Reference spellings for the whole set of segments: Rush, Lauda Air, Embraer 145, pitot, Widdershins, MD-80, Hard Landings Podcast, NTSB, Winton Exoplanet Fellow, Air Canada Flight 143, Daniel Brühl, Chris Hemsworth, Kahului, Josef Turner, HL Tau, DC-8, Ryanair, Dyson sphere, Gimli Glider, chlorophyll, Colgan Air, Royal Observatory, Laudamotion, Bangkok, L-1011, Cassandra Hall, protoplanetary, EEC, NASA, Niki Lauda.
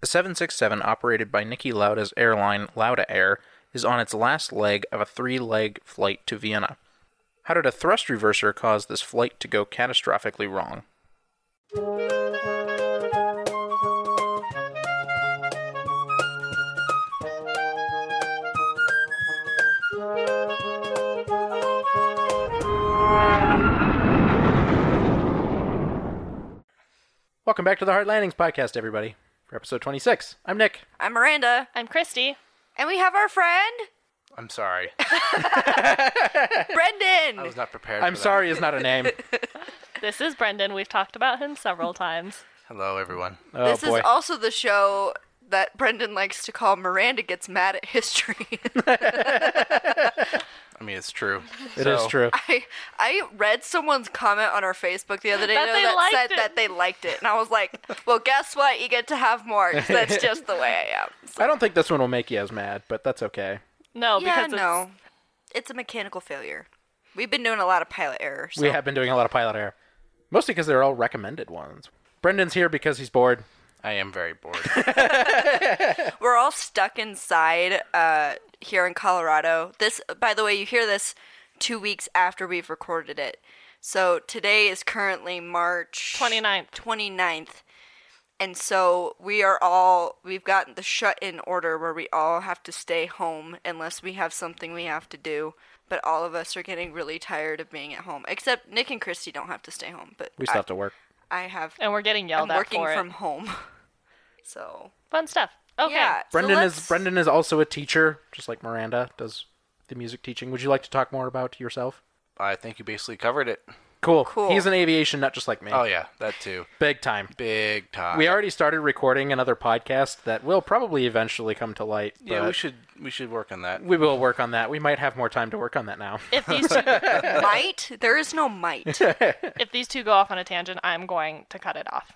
The 767 operated by Niki Lauda's airline, Lauda Air, is on its last leg of a three-leg flight to Vienna. How did a thrust reverser cause this flight to go catastrophically wrong? Welcome back to the Hard Landings Podcast, everybody. For episode 26, I'm Nick. I'm Miranda. I'm Christy. And we have our friend... I'm sorry. Brendan! I was not prepared for that. I'm sorry is not a name. This is Brendan. We've talked about him several times. Hello, everyone. Oh, this boy. Is also the show that Brendan likes to call Miranda Gets Mad at History. I mean, it's true. It is true. I read someone's comment on our Facebook the other day that they liked it. And I was like, well, guess what? You get to have more. That's just the way I am. So. I don't think this one will make you as mad, but that's okay. No, yeah, because it's a mechanical failure. We've been doing a lot of pilot error. So. We have been doing a lot of pilot error. Mostly because they're all recommended ones. Brendan's here because he's bored. I am very bored. We're all stuck inside here in Colorado. This, by the way, you hear this 2 weeks after we've recorded it. So today is currently March 29th. And so we've gotten the shut-in order where we all have to stay home unless we have something we have to do. But all of us are getting really tired of being at home. Except Nick and Christy don't have to stay home. But we still have to work. I have. And we're getting yelled at for it. I'm working from home. So. Fun stuff. Okay. Yeah, Brendan is also a teacher, just like Miranda does the music teaching. Would you like to talk more about yourself? I think you basically covered it. Cool. He's an aviation nut just like me. Oh, yeah. That too. Big time. We already started recording another podcast that will probably eventually come to light. Yeah, we should work on that. We will work on that. We might have more time to work on that now. If these two... might? There is no might. If these two go off on a tangent, I'm going to cut it off.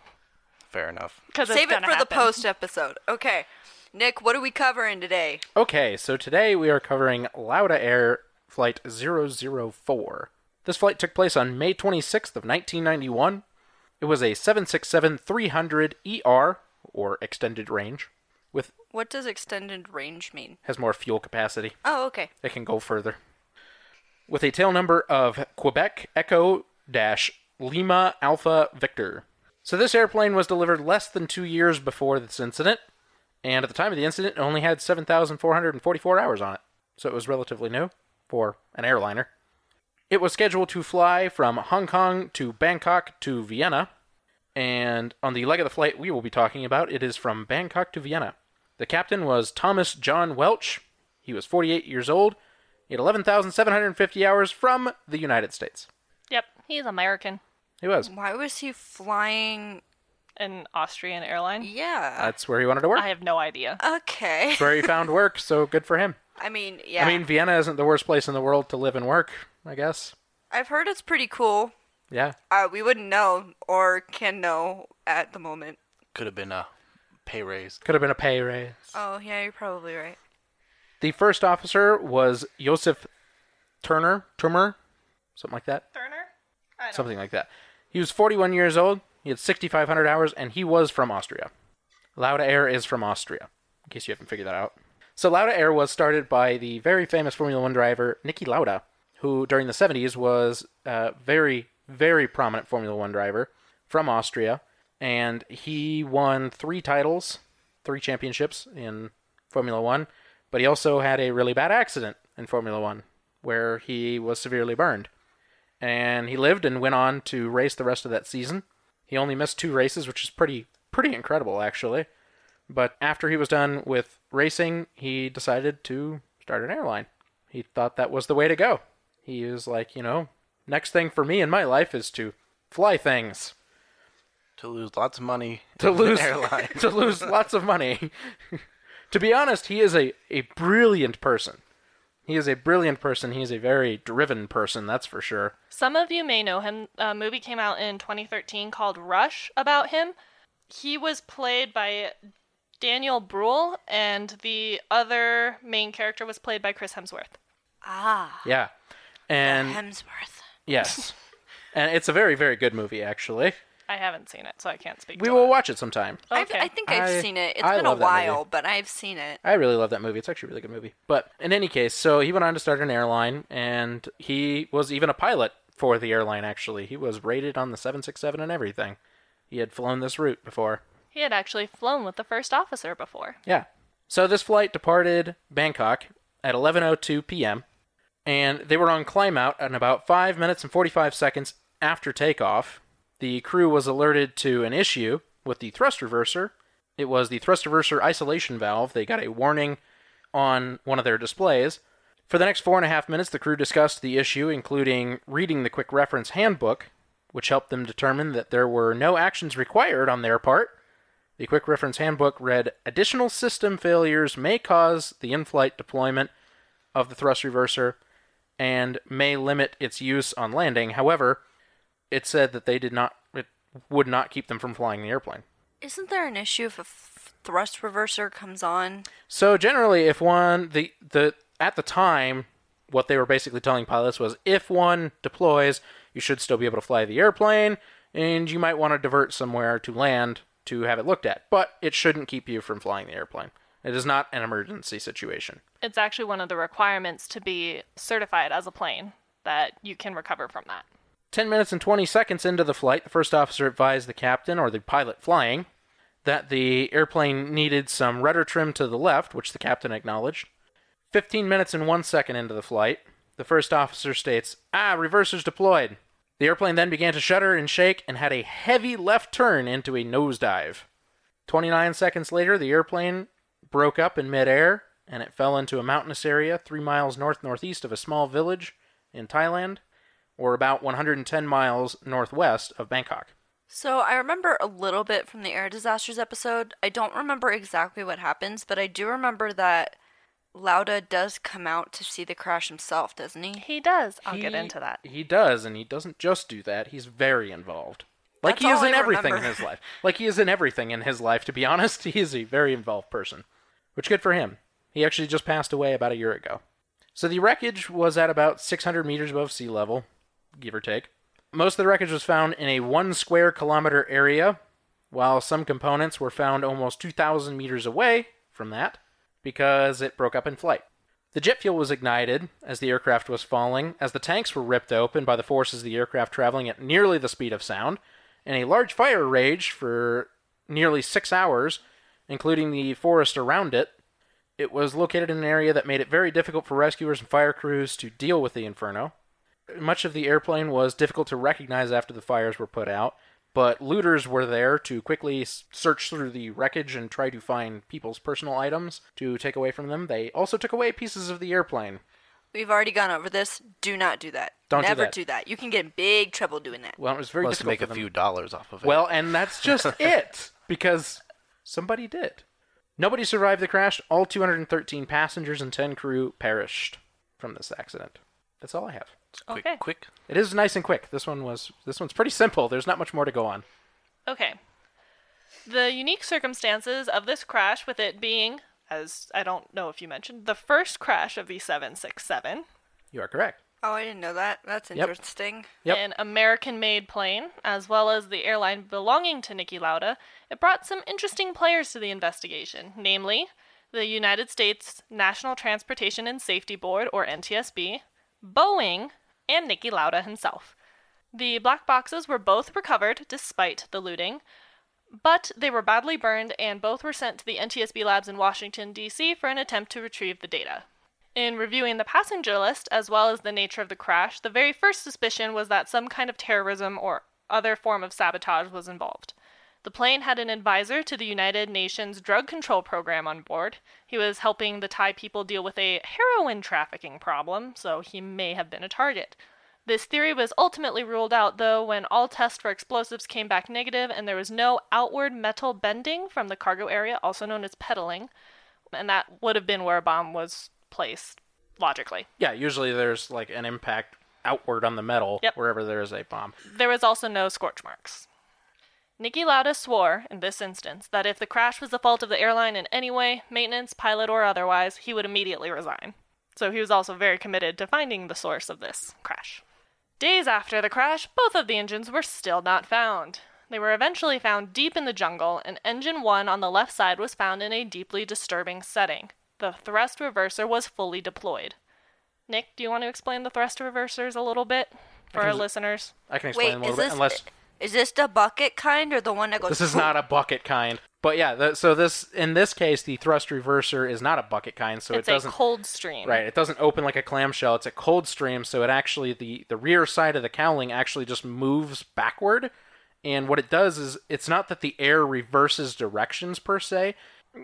Fair enough. Save it for the post episode. Okay. Nick, what are we covering today? Okay, so today we are covering Lauda Air Flight 004. This flight took place on May 26th of 1991. It was a 767-300ER, or extended range. With What does extended range mean? Has more fuel capacity. Oh, okay. It can go further. With a tail number of Quebec Echo-Lima Alpha Victor. So this airplane was delivered less than 2 years before this incident, and at the time of the incident, it only had 7,444 hours on it. So it was relatively new for an airliner. It was scheduled to fly from Hong Kong to Bangkok to Vienna, and on the leg of the flight we will be talking about, it is from Bangkok to Vienna. The captain was Thomas John Welch. He was 48 years old. He had 11,750 hours from the United States. Yep, he's American. He was. Why was he flying an Austrian airline? Yeah. That's where he wanted to work. I have no idea. Okay. That's where he found work, so good for him. I mean, yeah. I mean, Vienna isn't the worst place in the world to live and work, I guess. I've heard it's pretty cool. Yeah. We wouldn't know or can know at the moment. Could have been a pay raise. Oh, yeah, you're probably right. The first officer was Josef Turner, something like that. Turner? I don't something know. Like that. He was 41 years old, he had 6,500 hours, and he was from Austria. Lauda Air is from Austria, in case you haven't figured that out. So Lauda Air was started by the very famous Formula One driver, Niki Lauda, who during the 70s was a very, very prominent Formula One driver from Austria, and he won three championships in Formula One, but he also had a really bad accident in Formula One, where he was severely burned. And he lived and went on to race the rest of that season. He only missed 2 races, which is pretty incredible, actually. But after he was done with racing, he decided to start an airline. He thought that was the way to go. He was like, next thing for me in my life is to fly things. To lose lots of money. To lose lots of money. To be honest, he is a brilliant person. He is a very driven person, that's for sure. Some of you may know him. A movie came out in 2013 called Rush about him. He was played by Daniel Brühl, and the other main character was played by Chris Hemsworth. Ah. Yeah. And Hemsworth. Yes. And it's a very, very good movie, actually. I haven't seen it, so I can't speak to it. We will watch it sometime. Okay. I think I've seen it. It's been a while, but I've seen it. I really love that movie. It's actually a really good movie. But in any case, so he went on to start an airline, and he was even a pilot for the airline, actually. He was rated on the 767 and everything. He had flown this route before. He had actually flown with the first officer before. Yeah. So this flight departed Bangkok at 11:02 p.m., and they were on climb out at about 5 minutes and 45 seconds after takeoff. The crew was alerted to an issue with the thrust reverser. It was the thrust reverser isolation valve. They got a warning on one of their displays. For the next 4.5 minutes, the crew discussed the issue, including reading the quick reference handbook, which helped them determine that there were no actions required on their part. The quick reference handbook read, "Additional system failures may cause the in-flight deployment of the thrust reverser and may limit its use on landing. However, it said that it would not keep them from flying the airplane." Isn't there an issue if a thrust reverser comes on? So generally, if one, at the time, what they were basically telling pilots was, if one deploys, you should still be able to fly the airplane, and you might want to divert somewhere to land to have it looked at, but it shouldn't keep you from flying the airplane. It is not an emergency situation. It's actually one of the requirements to be certified as a plane, that you can recover from that. 10 minutes and 20 seconds into the flight, the first officer advised the captain, or the pilot flying, that the airplane needed some rudder trim to the left, which the captain acknowledged. 15 minutes and 1 second into the flight, the first officer states, "Reversers deployed." The airplane then began to shudder and shake and had a heavy left turn into a nosedive. 29 seconds later, the airplane broke up in midair, and it fell into a mountainous area 3 miles north-northeast of a small village in Thailand, or about 110 miles northwest of Bangkok. So I remember a little bit from the Air Disasters episode. I don't remember exactly what happens, but I do remember that Lauda does come out to see the crash himself, doesn't he? He does. I'll get into that. He does, and he doesn't just do that. He's very involved. Like he is in everything in his life. Like he is in everything in his life, to be honest. He is a very involved person, which good for him. He actually just passed away about a year ago. So the wreckage was at about 600 meters above sea level, give or take. Most of the wreckage was found in a 1 square kilometer area, while some components were found almost 2,000 meters away from that, because it broke up in flight. The jet fuel was ignited as the aircraft was falling, as the tanks were ripped open by the forces of the aircraft traveling at nearly the speed of sound, and a large fire raged for nearly 6 hours, including the forest around it. It was located in an area that made it very difficult for rescuers and fire crews to deal with the inferno. Much of the airplane was difficult to recognize after the fires were put out, but looters were there to quickly search through the wreckage and try to find people's personal items to take away from them. They also took away pieces of the airplane. We've already gone over this. Do not do that. Don't Never do that. You can get in big trouble doing that. Well, it was very difficult to make a few dollars off of it. Well, and that's just it, because somebody did. Nobody survived the crash. All 213 passengers and 10 crew perished from this accident. That's all I have. It's quick. It is nice and quick. This one's pretty simple. There's not much more to go on. Okay. The unique circumstances of this crash, with it being, as I don't know if you mentioned, the first crash of the 767. You are correct. Oh, I didn't know that. That's interesting. Yep. An American-made plane, as well as the airline belonging to Niki Lauda, it brought some interesting players to the investigation, namely the United States National Transportation and Safety Board, or NTSB, Boeing, and Niki Lauda himself. The black boxes were both recovered despite the looting, but they were badly burned and both were sent to the NTSB labs in Washington, D.C. for an attempt to retrieve the data. In reviewing the passenger list, as well as the nature of the crash, the very first suspicion was that some kind of terrorism or other form of sabotage was involved. The plane had an advisor to the United Nations Drug Control Program on board. He was helping the Thai people deal with a heroin trafficking problem, so he may have been a target. This theory was ultimately ruled out, though, when all tests for explosives came back negative and there was no outward metal bending from the cargo area, also known as pedaling, and that would have been where a bomb was placed, logically. Yeah, usually there's like an impact outward on the metal wherever there is a bomb. There was also no scorch marks. Niki Lauda swore, in this instance, that if the crash was the fault of the airline in any way, maintenance, pilot, or otherwise, he would immediately resign. So he was also very committed to finding the source of this crash. Days after the crash, both of the engines were still not found. They were eventually found deep in the jungle, and engine 1 on the left side was found in a deeply disturbing setting. The thrust reverser was fully deployed. Nick, do you want to explain the thrust reversers a little bit for our listeners? I can explain them a little bit. Is this the bucket kind or the one that goes... This is not a bucket kind. But yeah, so in this case, the thrust reverser is not a bucket kind, so it doesn't... It's a cold stream. Right, it doesn't open like a clamshell. It's a cold stream, so it actually... The rear side of the cowling actually just moves backward. And what it does is, it's not that the air reverses directions per se,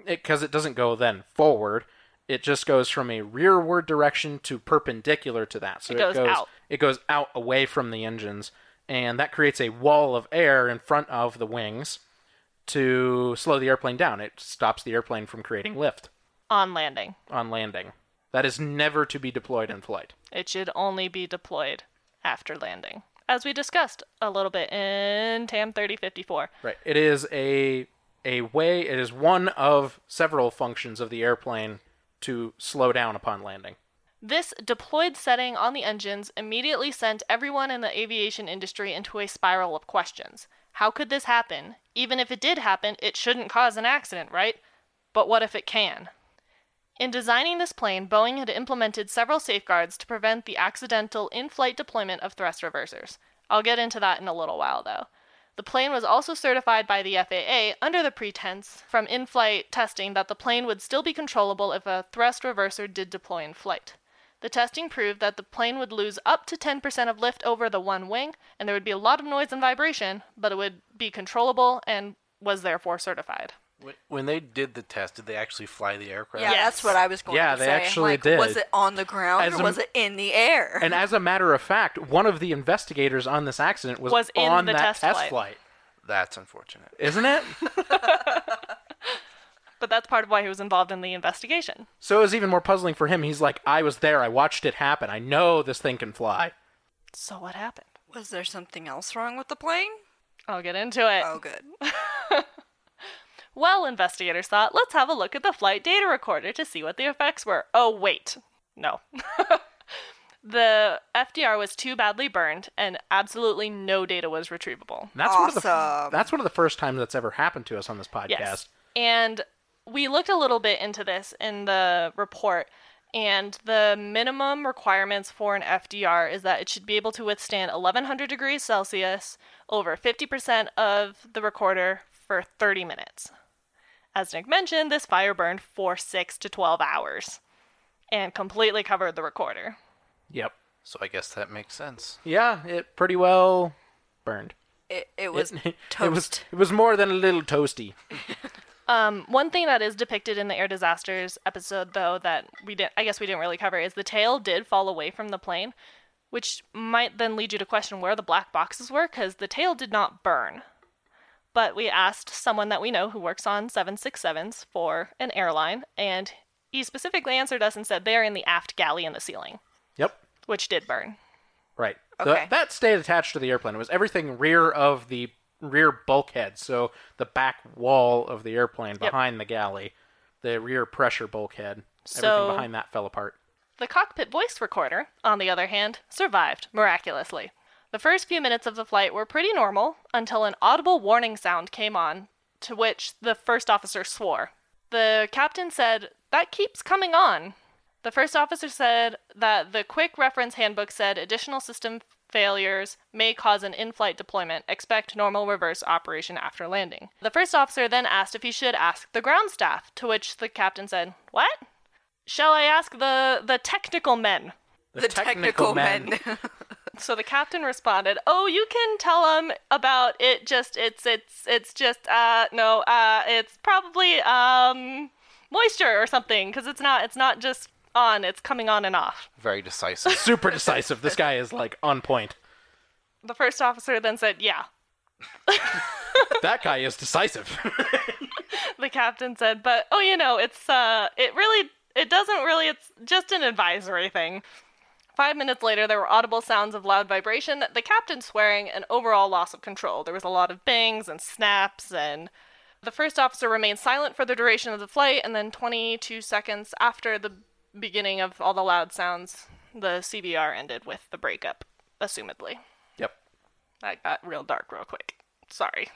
because it doesn't go then forward. It just goes from a rearward direction to perpendicular to that. So it goes out. It goes out away from the engines, and that creates a wall of air in front of the wings to slow the airplane down. It stops the airplane from creating lift. On landing. That is never to be deployed in flight. It should only be deployed after landing, as we discussed a little bit in TAM 3054. Right. It is a way, it is one of several functions of the airplane to slow down upon landing. This deployed setting on the engines immediately sent everyone in the aviation industry into a spiral of questions. How could this happen? Even if it did happen, it shouldn't cause an accident, right? But what if it can? In designing this plane, Boeing had implemented several safeguards to prevent the accidental in-flight deployment of thrust reversers. I'll get into that in a little while, though. The plane was also certified by the FAA under the pretense from in-flight testing that the plane would still be controllable if a thrust reverser did deploy in flight. The testing proved that the plane would lose up to 10% of lift over the one wing, and there would be a lot of noise and vibration, but it would be controllable and was therefore certified. When they did the test, did they actually fly the aircraft? Yeah, that's what I was going to say. Yeah, they actually did. Was it on the ground or was it in the air? And as a matter of fact, one of the investigators on this accident was on that test flight. That's unfortunate. Isn't it? But that's part of why he was involved in the investigation. So it was even more puzzling for him. He's like, I was there. I watched it happen. I know this thing can fly. So what happened? Was there something else wrong with the plane? I'll get into it. Oh, good. Well, investigators thought, let's have a look at the flight data recorder to see what the effects were. Oh, wait. No. The FDR was too badly burned, and absolutely no data was retrievable. That's awesome. That's one of the first times that's ever happened to us on this podcast. Yes. And we looked a little bit into this in the report, and the minimum requirements for an FDR is that it should be able to withstand 1,100 degrees Celsius over 50% of the recorder for 30 minutes. As Nick mentioned, this fire burned for 6 to 12 hours and completely covered the recorder. Yep. So I guess that makes sense. Yeah, it pretty well burned. It was toast. It was more than a little toasty. One thing that is depicted in the air disasters episode, though, that we didn't really cover is the tail did fall away from the plane, which might then lead you to question where the black boxes were, because the tail did not burn. But we asked someone that we know who works on 767s for an airline, and he specifically answered us and said they're in the aft galley in the ceiling. Yep. Which did burn. Right. Okay. That stayed attached to the airplane. It was everything rear of the rear bulkhead, so the back wall of the airplane behind the galley, the rear pressure bulkhead, everything behind that fell apart. The cockpit voice recorder, on the other hand, survived miraculously. The first few minutes of the flight were pretty normal until an audible warning sound came on, to which the first officer swore. The captain said, "That keeps coming on." The first officer said that the quick reference handbook said additional system failures may cause an in-flight deployment. Expect normal reverse operation after landing. The first officer then asked if he should ask the ground staff, to which the captain said, "What? Shall I ask the technical men?" The technical men. So the captain responded, "Oh, you can tell them about it. It's probably moisture or something, because it's not just on. It's coming on and off." Very decisive. Super decisive. This guy is like on point. The first officer then said, "Yeah." That guy is decisive. The captain said, "But it's just an advisory thing." 5 minutes later, there were audible sounds of loud vibration, the captain swearing, and overall loss of control. There was a lot of bangs and snaps, and the first officer remained silent for the duration of the flight, and then 22 seconds after the beginning of all the loud sounds, the CBR ended with the breakup, assumedly. Yep. That got real dark real quick. Sorry.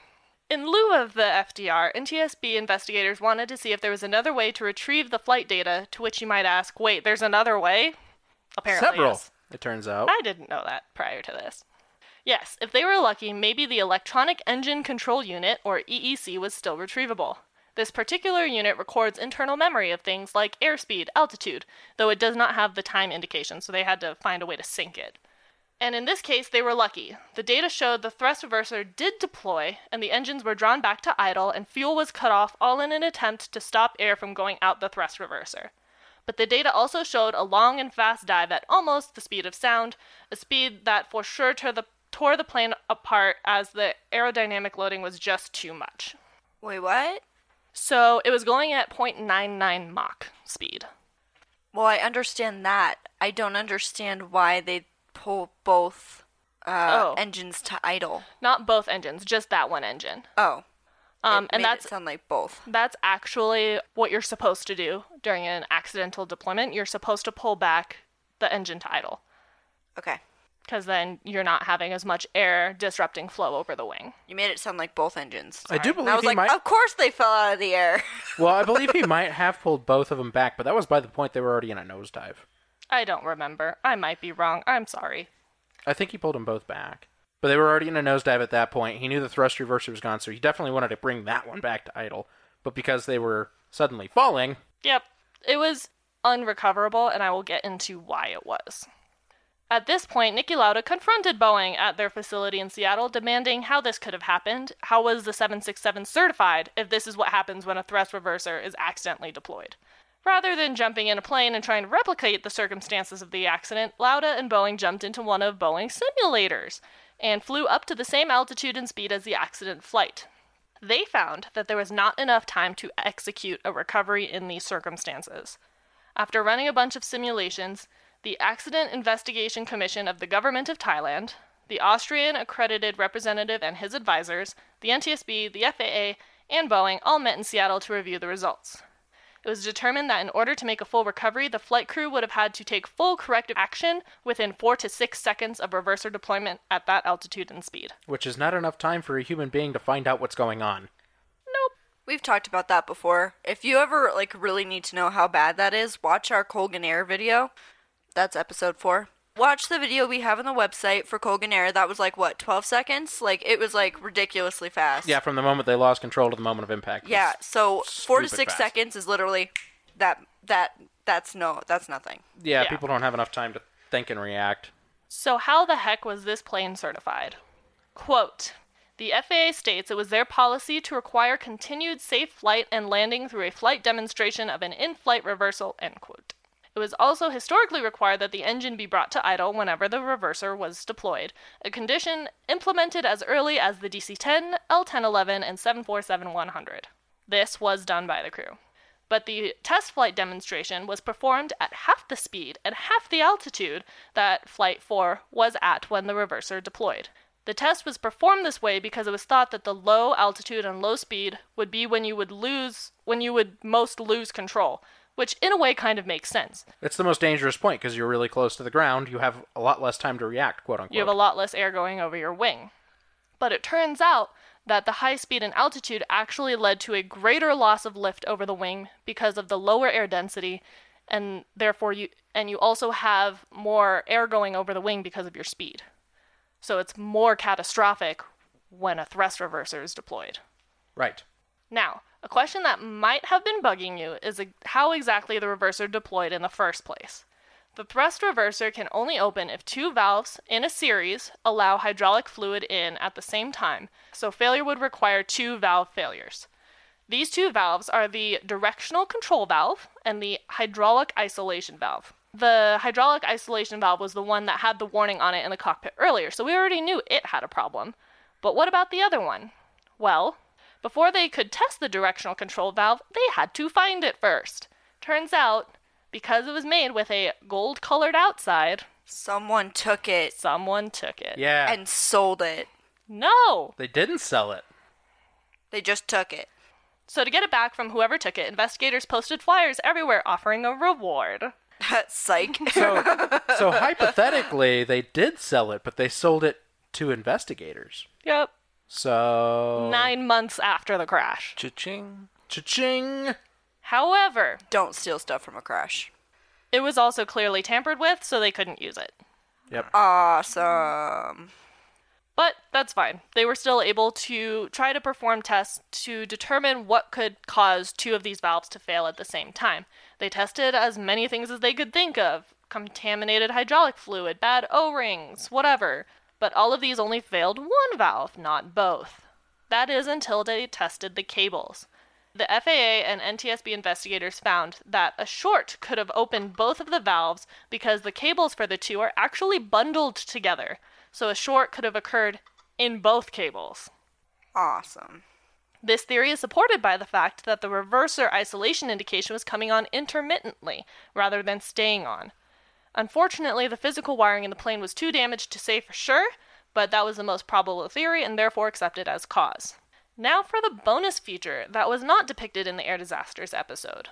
In lieu of the FDR, NTSB investigators wanted to see if there was another way to retrieve the flight data, to which you might ask, wait, there's another way? Apparently, yes. It turns out. I didn't know that prior to this. Yes, if they were lucky, maybe the Electronic Engine Control Unit, or EEC, was still retrievable. This particular unit records internal memory of things like airspeed, altitude, though it does not have the time indication, so they had to find a way to sync it. And in this case, they were lucky. The data showed the thrust reverser did deploy, and the engines were drawn back to idle, and fuel was cut off, all in an attempt to stop air from going out the thrust reverser. But the data also showed a long and fast dive at almost the speed of sound, a speed that for sure tore the plane apart as the aerodynamic loading was just too much. Wait, what? So it was going at 0.99 Mach speed. Well, I understand that. I don't understand why they pull both engines to idle. Not both engines, just that one engine. Oh. And that sound like both. That's actually what you're supposed to do during an accidental deployment. You're supposed to pull back the engine to idle. Okay. Because then you're not having as much air disrupting flow over the wing. You made it sound like both engines. Sorry. I do believe of course they fell out of the air. Well, I believe he might have pulled both of them back, but that was by the point they were already in a nosedive. I don't remember. I might be wrong. I'm sorry. I think he pulled them both back. But they were already in a nosedive at that point. He knew the thrust reverser was gone, so he definitely wanted to bring that one back to idle. But because they were suddenly falling... Yep. It was unrecoverable, and I will get into why it was. At this point, Niki Lauda confronted Boeing at their facility in Seattle, demanding how this could have happened. How was the 767 certified if this is what happens when a thrust reverser is accidentally deployed? Rather than jumping in a plane and trying to replicate the circumstances of the accident, Lauda and Boeing jumped into one of Boeing's simulators and flew up to the same altitude and speed as the accident flight. They found that there was not enough time to execute a recovery in these circumstances. After running a bunch of simulations, the Accident Investigation Commission of the Government of Thailand, the Austrian accredited representative and his advisors, the NTSB, the FAA, and Boeing all met in Seattle to review the results. It was determined that in order to make a full recovery, the flight crew would have had to take full corrective action within 4 to 6 seconds of reverser deployment at that altitude and speed. Which is not enough time for a human being to find out what's going on. Nope. We've talked about that before. If you ever, really need to know how bad that is, watch our Colgan Air video. That's episode 4. Watch the video we have on the website for Colgan Air. That was 12 seconds? It was ridiculously fast. Yeah, from the moment they lost control to the moment of impact. Yeah, so 4 to 6 seconds is literally that's nothing. Yeah, people don't have enough time to think and react. So how the heck was this plane certified? Quote, the FAA states it was their policy to require continued safe flight and landing through a flight demonstration of an in-flight reversal, end quote. It was also historically required that the engine be brought to idle whenever the reverser was deployed, a condition implemented as early as the DC-10, L-1011, and 747-100. This was done by the crew. But the test flight demonstration was performed at half the speed and half the altitude that Flight 4 was at when the reverser deployed. The test was performed this way because it was thought that the low altitude and low speed would be when you would most lose control, which in a way kind of makes sense. It's the most dangerous point because you're really close to the ground. You have a lot less time to react, quote unquote. You have a lot less air going over your wing. But it turns out that the high speed and altitude actually led to a greater loss of lift over the wing because of the lower air density, and therefore you also have more air going over the wing because of your speed. So it's more catastrophic when a thrust reverser is deployed. Right. Now, a question that might have been bugging you is how exactly the reverser deployed in the first place. The thrust reverser can only open if two valves in a series allow hydraulic fluid in at the same time, so failure would require two valve failures. These two valves are the directional control valve and the hydraulic isolation valve. The hydraulic isolation valve was the one that had the warning on it in the cockpit earlier, so we already knew it had a problem. But what about the other one? Well, before they could test the directional control valve, they had to find it first. Turns out, because it was made with a gold-colored outside... Someone took it. Yeah. And sold it. No! They didn't sell it. They just took it. So to get it back from whoever took it, investigators posted flyers everywhere offering a reward. Psych. So hypothetically, they did sell it, but they sold it to investigators. Yep. So 9 months after the crash. Cha-ching. Cha-ching. However, don't steal stuff from a crash. It was also clearly tampered with, so they couldn't use it. Yep. Awesome. But that's fine. They were still able to try to perform tests to determine what could cause two of these valves to fail at the same time. They tested as many things as they could think of. Contaminated hydraulic fluid, bad O-rings, whatever. But all of these only failed one valve, not both. That is until they tested the cables. The FAA and NTSB investigators found that a short could have opened both of the valves because the cables for the two are actually bundled together. So a short could have occurred in both cables. Awesome. This theory is supported by the fact that the reverser isolation indication was coming on intermittently rather than staying on. Unfortunately, the physical wiring in the plane was too damaged to say for sure, but that was the most probable theory and therefore accepted as cause. Now for the bonus feature that was not depicted in the Air Disasters episode.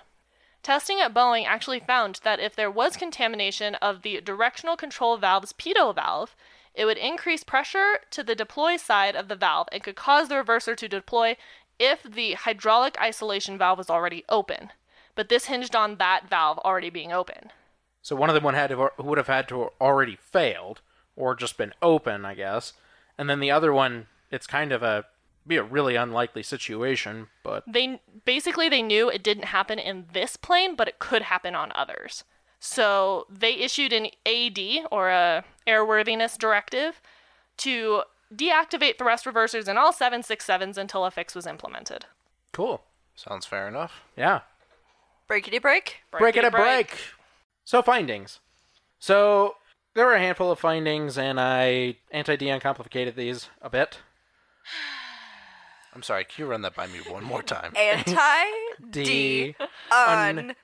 Testing at Boeing actually found that if there was contamination of the directional control valve's pitot valve, it would increase pressure to the deploy side of the valve and could cause the reverser to deploy if the hydraulic isolation valve was already open. But this hinged on that valve already being open. So one of them would have had to already failed, or just been open, I guess. And then the other one, it's kind of a really unlikely situation, but they knew it didn't happen in this plane, but it could happen on others. So they issued an AD, or a airworthiness directive, to deactivate thrust reversers in all 767s until a fix was implemented. Cool. Sounds fair enough. Yeah. Breakity break. Breakity break. So findings. So there were a handful of findings, and I anti-decomplicated these a bit. I'm sorry, can you run that by me one more time? Anti-decomplication.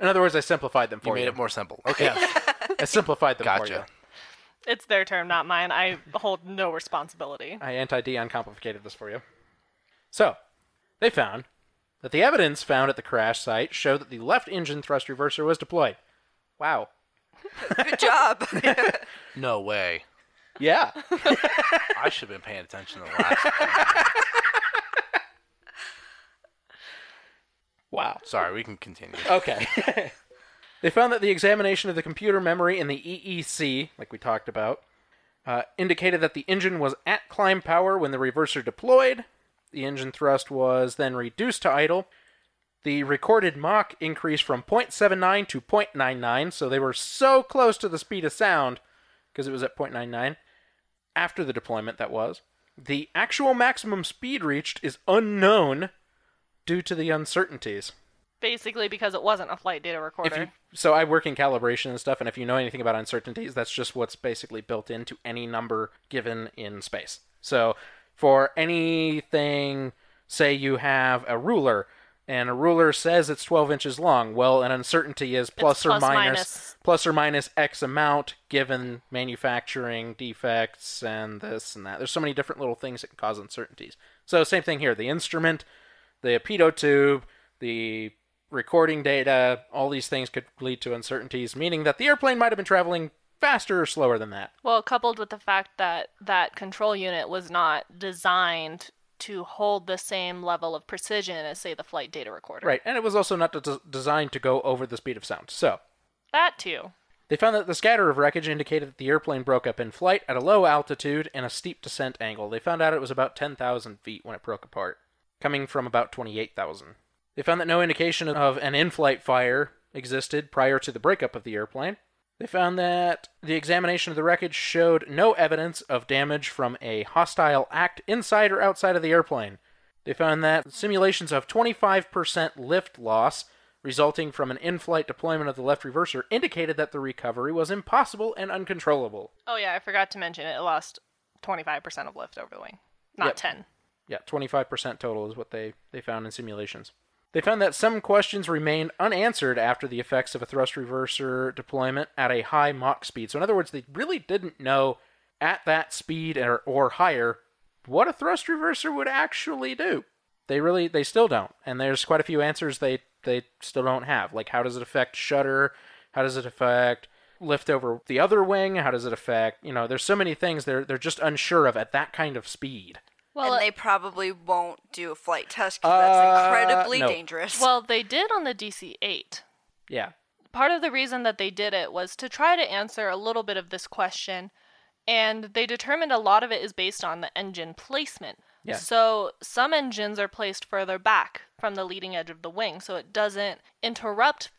In other words, I simplified them for you. You made it more simple. Okay. Yes. I simplified them for you. It's their term, not mine. I hold no responsibility. I anti-decomplicated this for you. So, they found that the evidence found at the crash site showed that the left engine thrust reverser was deployed. Wow. Good job. No way. Yeah. I should have been paying attention to the last time. Wow. Sorry, we can continue. Okay. They found that the examination of the computer memory in the EEC, like we talked about, indicated that the engine was at climb power when the reverser deployed. The engine thrust was then reduced to idle. The recorded Mach increased from 0.79 to 0.99, so they were so close to the speed of sound, because it was at 0.99, after the deployment, that was. The actual maximum speed reached is unknown due to the uncertainties. Basically because it wasn't a flight data recorder. So I work in calibration and stuff, and if you know anything about uncertainties, that's just what's basically built into any number given in space. So for anything, say you have a ruler, and a ruler says it's 12 inches long. Well, an uncertainty is plus or minus X amount given manufacturing defects and this and that. There's so many different little things that can cause uncertainties. So same thing here. The instrument, the pitot tube, the recording data, all these things could lead to uncertainties, meaning that the airplane might have been traveling faster or slower than that. Well, coupled with the fact that that control unit was not designed to hold the same level of precision as, say, the flight data recorder. Right, and it was also not designed to go over the speed of sound, so. That, too. They found that the scatter of wreckage indicated that the airplane broke up in flight at a low altitude and a steep descent angle. They found out it was about 10,000 feet when it broke apart, coming from about 28,000. They found that no indication of an in-flight fire existed prior to the breakup of the airplane. They found that the examination of the wreckage showed no evidence of damage from a hostile act inside or outside of the airplane. They found that simulations of 25% lift loss resulting from an in-flight deployment of the left reverser indicated that the recovery was impossible and uncontrollable. Oh yeah, I forgot to mention it lost 25% of lift over the wing, not 10. Yeah, 25% total is what they found in simulations. They found that some questions remained unanswered after the effects of a thrust reverser deployment at a high Mach speed. So in other words, they really didn't know at that speed or higher what a thrust reverser would actually do. They still don't. And there's quite a few answers they still don't have. Like, how does it affect shudder? How does it affect lift over the other wing? How does it affect? You know, there's so many things they're just unsure of at that kind of speed. Well, and they probably won't do a flight test because that's incredibly dangerous. Well, they did on the DC-8. Yeah. Part of the reason that they did it was to try to answer a little bit of this question, and they determined a lot of it is based on the engine placement. Yeah. So some engines are placed further back from the leading edge of the wing, so it doesn't interrupt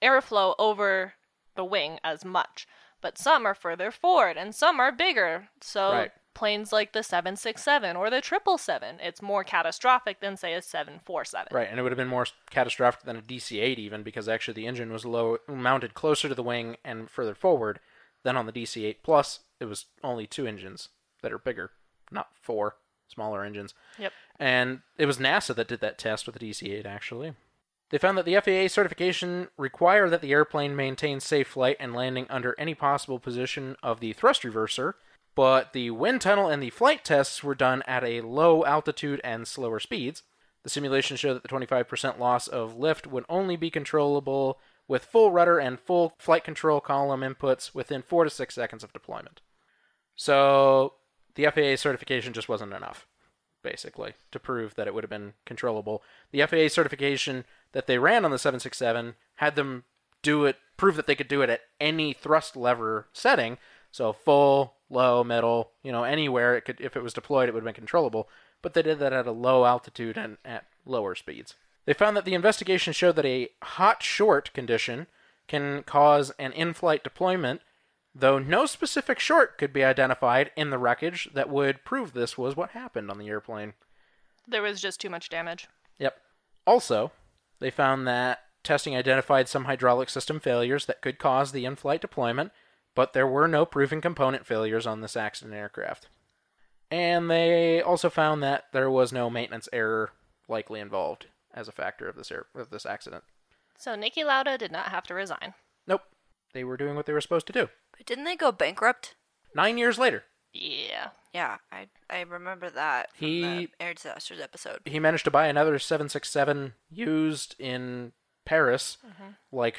airflow over the wing as much. But some are further forward, and some are bigger. So planes like the 767 or the 777, it's more catastrophic than, say, a 747. Right, and it would have been more catastrophic than a DC-8 even, because actually the engine was mounted closer to the wing and further forward than on the DC-8 Plus. It was only two engines that are bigger, not four. Smaller engines. Yep. And it was NASA that did that test with the DC-8, actually. They found that the FAA certification require that the airplane maintain safe flight and landing under any possible position of the thrust reverser, but the wind tunnel and the flight tests were done at a low altitude and slower speeds. The simulations show that the 25% loss of lift would only be controllable with full rudder and full flight control column inputs within 4 to 6 seconds of deployment. So the FAA certification just wasn't enough, basically, to prove that it would have been controllable. The FAA certification that they ran on the 767 had them do it, prove that they could do it at any thrust lever setting. So full, low, middle, you know, anywhere it could, if it was deployed, it would have been controllable. But they did that at a low altitude and at lower speeds. They found that the investigation showed that a hot short condition can cause an in-flight deployment, though no specific short could be identified in the wreckage that would prove this was what happened on the airplane. There was just too much damage. Yep. Also, they found that testing identified some hydraulic system failures that could cause the in-flight deployment, but there were no proven component failures on this accident aircraft. And they also found that there was no maintenance error likely involved as a factor of this accident. So Niki Lauda did not have to resign. Nope. They were doing what they were supposed to do. But didn't they go bankrupt? 9 years later. Yeah. Yeah, I remember that from the Air Disasters episode. He managed to buy another 767 used in Paris, like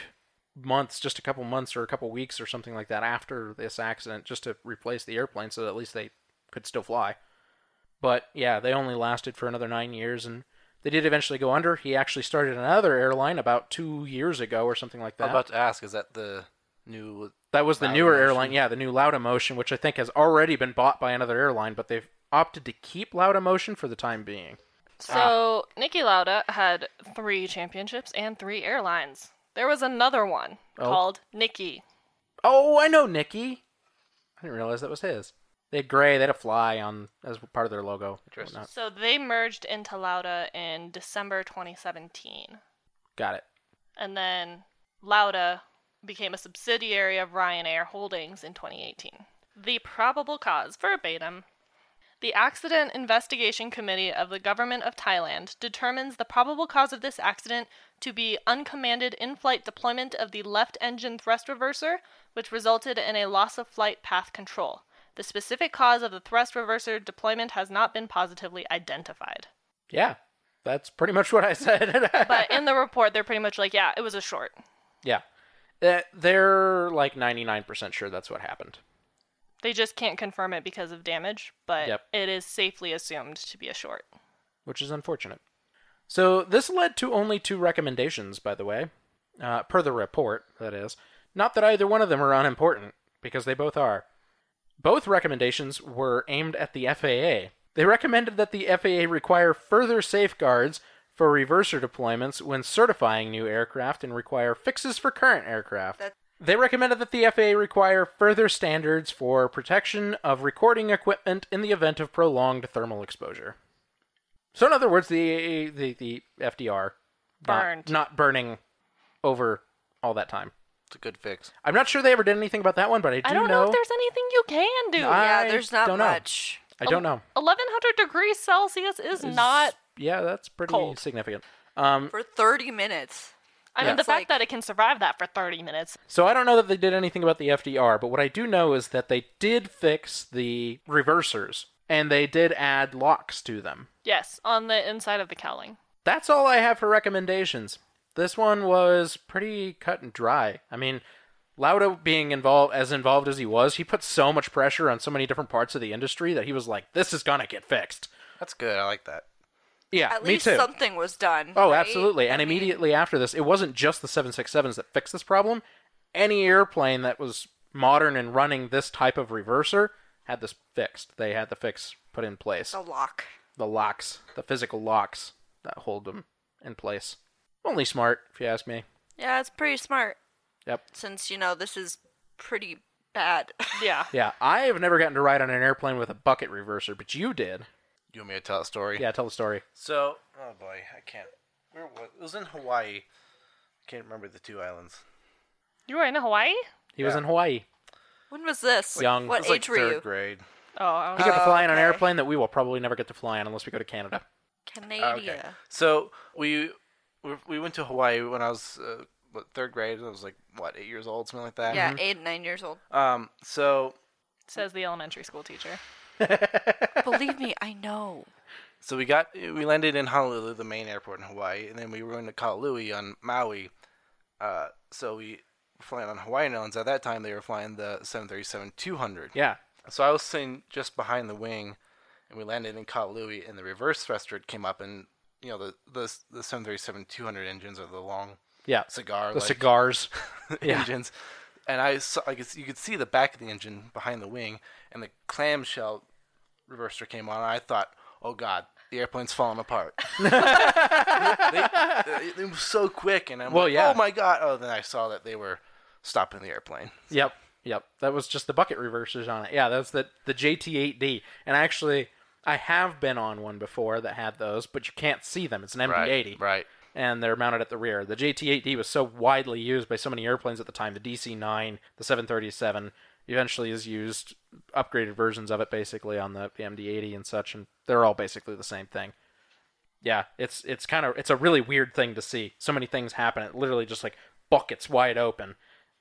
months, just a couple months or a couple weeks or something like that after this accident, just to replace the airplane so that at least they could still fly. But yeah, they only lasted for another 9 years, and they did eventually go under. He actually started another airline about 2 years ago or something like that. I'm about to ask, is that the new... That was the newer airline, yeah, the new Laudamotion, which I think has already been bought by another airline, but they've opted to keep Laudamotion for the time being. So, Niki Lauda had 3 championships and 3 airlines. There was another one called Niki. Oh, I know Niki. I didn't realize that was his. They had gray, they had a fly on as part of their logo. So they merged into Lauda in December 2017. Got it. And then Lauda became a subsidiary of Ryanair Holdings in 2018. The probable cause, verbatim. The Accident Investigation Committee of the Government of Thailand determines the probable cause of this accident to be uncommanded in-flight deployment of the left engine thrust reverser, which resulted in a loss of flight path control. The specific cause of the thrust reverser deployment has not been positively identified. Yeah, that's pretty much what I said. But in the report, they're pretty much like, yeah, it was a short. Yeah. They're like 99% sure that's what happened. They just can't confirm it because of damage, but it is safely assumed to be a short. Which is unfortunate. So this led to only 2 recommendations, by the way. Per the report, that is. Not that either one of them are unimportant, because they both are. Both recommendations were aimed at the FAA. They recommended that the FAA require further safeguards for reverser deployments when certifying new aircraft and require fixes for current aircraft. They recommended that the FAA require further standards for protection of recording equipment in the event of prolonged thermal exposure. So in other words, the FDR not burning over all that time. It's a good fix. I'm not sure they ever did anything about that one, but I don't know if there's anything you can do. Yeah, there's not much. I don't know. 1100 degrees Celsius is not... Yeah, that's pretty cold. Significant. For 30 minutes. I mean, the fact that it can survive that for 30 minutes. So I don't know that they did anything about the FDR, but what I do know is that they did fix the reversers, and they did add locks to them. Yes, on the inside of the cowling. That's all I have for recommendations. This one was pretty cut and dry. I mean, Lauda being involved as he was, he put so much pressure on so many different parts of the industry that he was like, this is gonna get fixed. That's good. I like that. Yeah, at me least too. Something was done. Oh, right? Absolutely. And immediately after this, it wasn't just the 767s that fixed this problem. Any airplane that was modern and running this type of reverser had this fixed. They had the fix put in place. The lock. The locks. The physical locks that hold them in place. Only smart, if you ask me. Yeah, it's pretty smart. Yep. Since, you know, this is pretty bad. Yeah. Yeah, I have never gotten to ride on an airplane with a bucket reverser, but you did. You want me to tell a story? Yeah, tell the story. So, oh boy, I can't. Where was it? It was in Hawaii. I can't remember the two islands. You were in Hawaii? He was in Hawaii. When was this? Young. What age were you? Third grade. Oh, I was. He got to fly on an airplane that we will probably never get to fly on unless we go to Canada. Canada. Okay. So we went to Hawaii when I was third grade. I was like 8 years old, something like that. Yeah, mm-hmm. 8 and 9 years old. So says the elementary school teacher. Believe me, I know. So we landed in Honolulu, the main airport in Hawaii, and then we were going to Kahului on Maui. So we were flying on Hawaiian Islands. At that time, they were flying the 737-200. Yeah. So I was sitting just behind the wing, and we landed in Kahului, and the reverse thruster came up, and you know the 737-200 engines are the long cigars engines. And you could see the back of the engine behind the wing, and the clamshell reverser came on, and I thought, oh God, the airplane's falling apart. They were so quick, and I'm oh my God. Oh, then I saw that they were stopping the airplane. So. Yep. That was just the bucket reversers on it. Yeah, that's the JT8D. And actually, I have been on one before that had those, but you can't see them. It's an MD-80. Right. And they're mounted at the rear. The JT8D was so widely used by so many airplanes at the time, the DC-9, the 737, eventually is used, upgraded versions of it basically on the MD-80 and such, and they're all basically the same thing. Yeah, it's a really weird thing to see. So many things happen. It literally just like buckets wide open.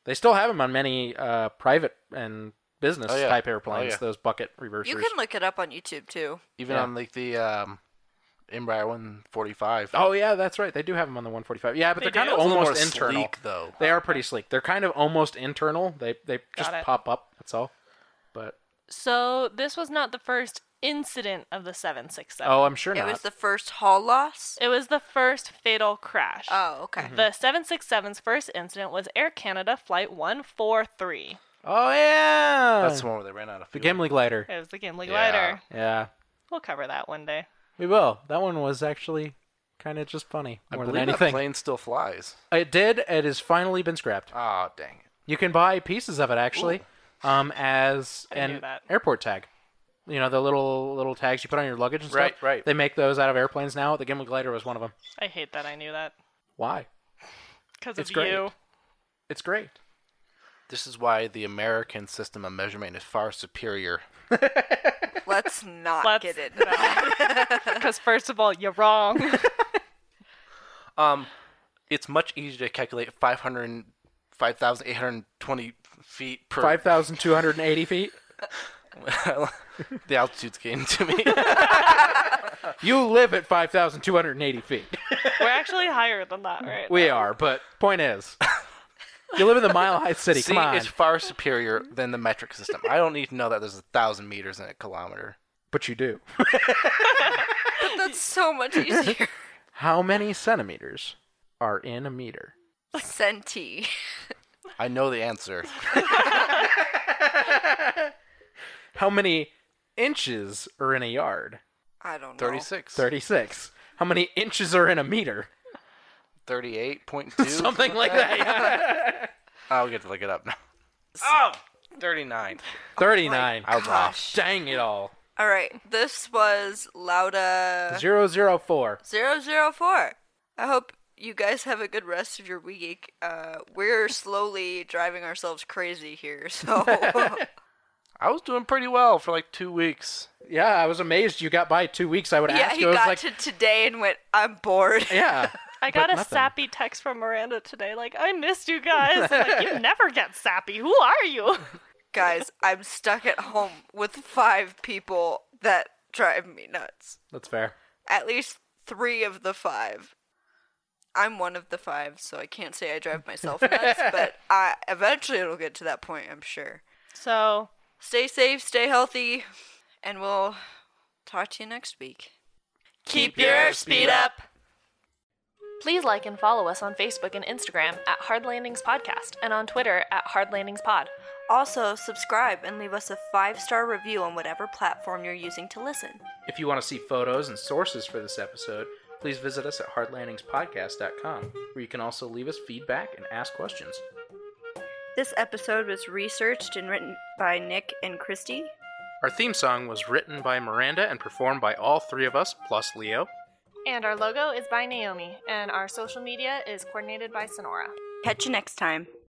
They still have them on many private and business type airplanes, those bucket reversers. You can look it up on YouTube too. Even on like the... Embraer 145. Oh yeah, that's right. They do have them on the 145. Yeah, but they're kind of almost internal. Sleek, though. They are pretty sleek. They're kind of almost internal. They just pop up. That's all. But so this was not the first incident of the 767. Oh, I'm sure not. It was the first hull loss. It was the first fatal crash. Oh, okay. Mm-hmm. The 767's first incident was Air Canada Flight 143. Oh yeah, that's the one where they ran out of fuel. The Gimli Glider. It was the Gimli Glider. Yeah, we'll cover that one day. We will. That one was actually kind of just funny more than anything. That plane still flies. It did. It has finally been scrapped. Oh, dang it. You can buy pieces of it, actually, as an airport tag. You know, the little tags you put on your luggage and stuff? Right. They make those out of airplanes now. The Gimli Glider was one of them. I hate that I knew that. Why? Because of you. It's great. This is why the American system of measurement is far superior. Let's get into that. Because first of all, you're wrong. It's much easier to calculate 5,820 feet per... 5,280 feet? The altitude's getting to me. You live at 5,280 feet. We're actually higher than that, right? We are, but point is... You live in the mile-high city. See, come on. It's far superior than the metric system. I don't need to know that there's 1,000 meters in a kilometer. But you do. But that's so much easier. How many centimeters are in a meter? Centi. I know the answer. How many inches are in a yard? I don't know. 36. 36. How many inches are in a meter? 38.2? Something like that. Yeah. I'll get to look it up now. Oh! 39. 39. Oh gosh. Dang it all. All right. This was Lauda... 004. 004. I hope you guys have a good rest of your week. We're slowly driving ourselves crazy here, so... I was doing pretty well for 2 weeks. Yeah, I was amazed you got by 2 weeks. I would ask you. Yeah, he got to today and went, I'm bored. Yeah. I got a sappy text from Miranda today, I missed you guys. I'm like, you never get sappy. Who are you? Guys, I'm stuck at home with 5 people that drive me nuts. That's fair. At least 3 of the 5 I'm one of the five, so I can't say I drive myself nuts, but eventually it'll get to that point, I'm sure. So stay safe, stay healthy, and we'll talk to you next week. Keep your speed up! Please like and follow us on Facebook and Instagram at Hard Landings Podcast and on Twitter at Hard Landings Pod. Also, subscribe and leave us a 5-star review on whatever platform you're using to listen. If you want to see photos and sources for this episode, please visit us at hardlandingspodcast.com, where you can also leave us feedback and ask questions. This episode was researched and written by Nick and Christy. Our theme song was written by Miranda and performed by all three of us, plus Leo. And our logo is by Naomi, and our social media is coordinated by Sonora. Catch you next time.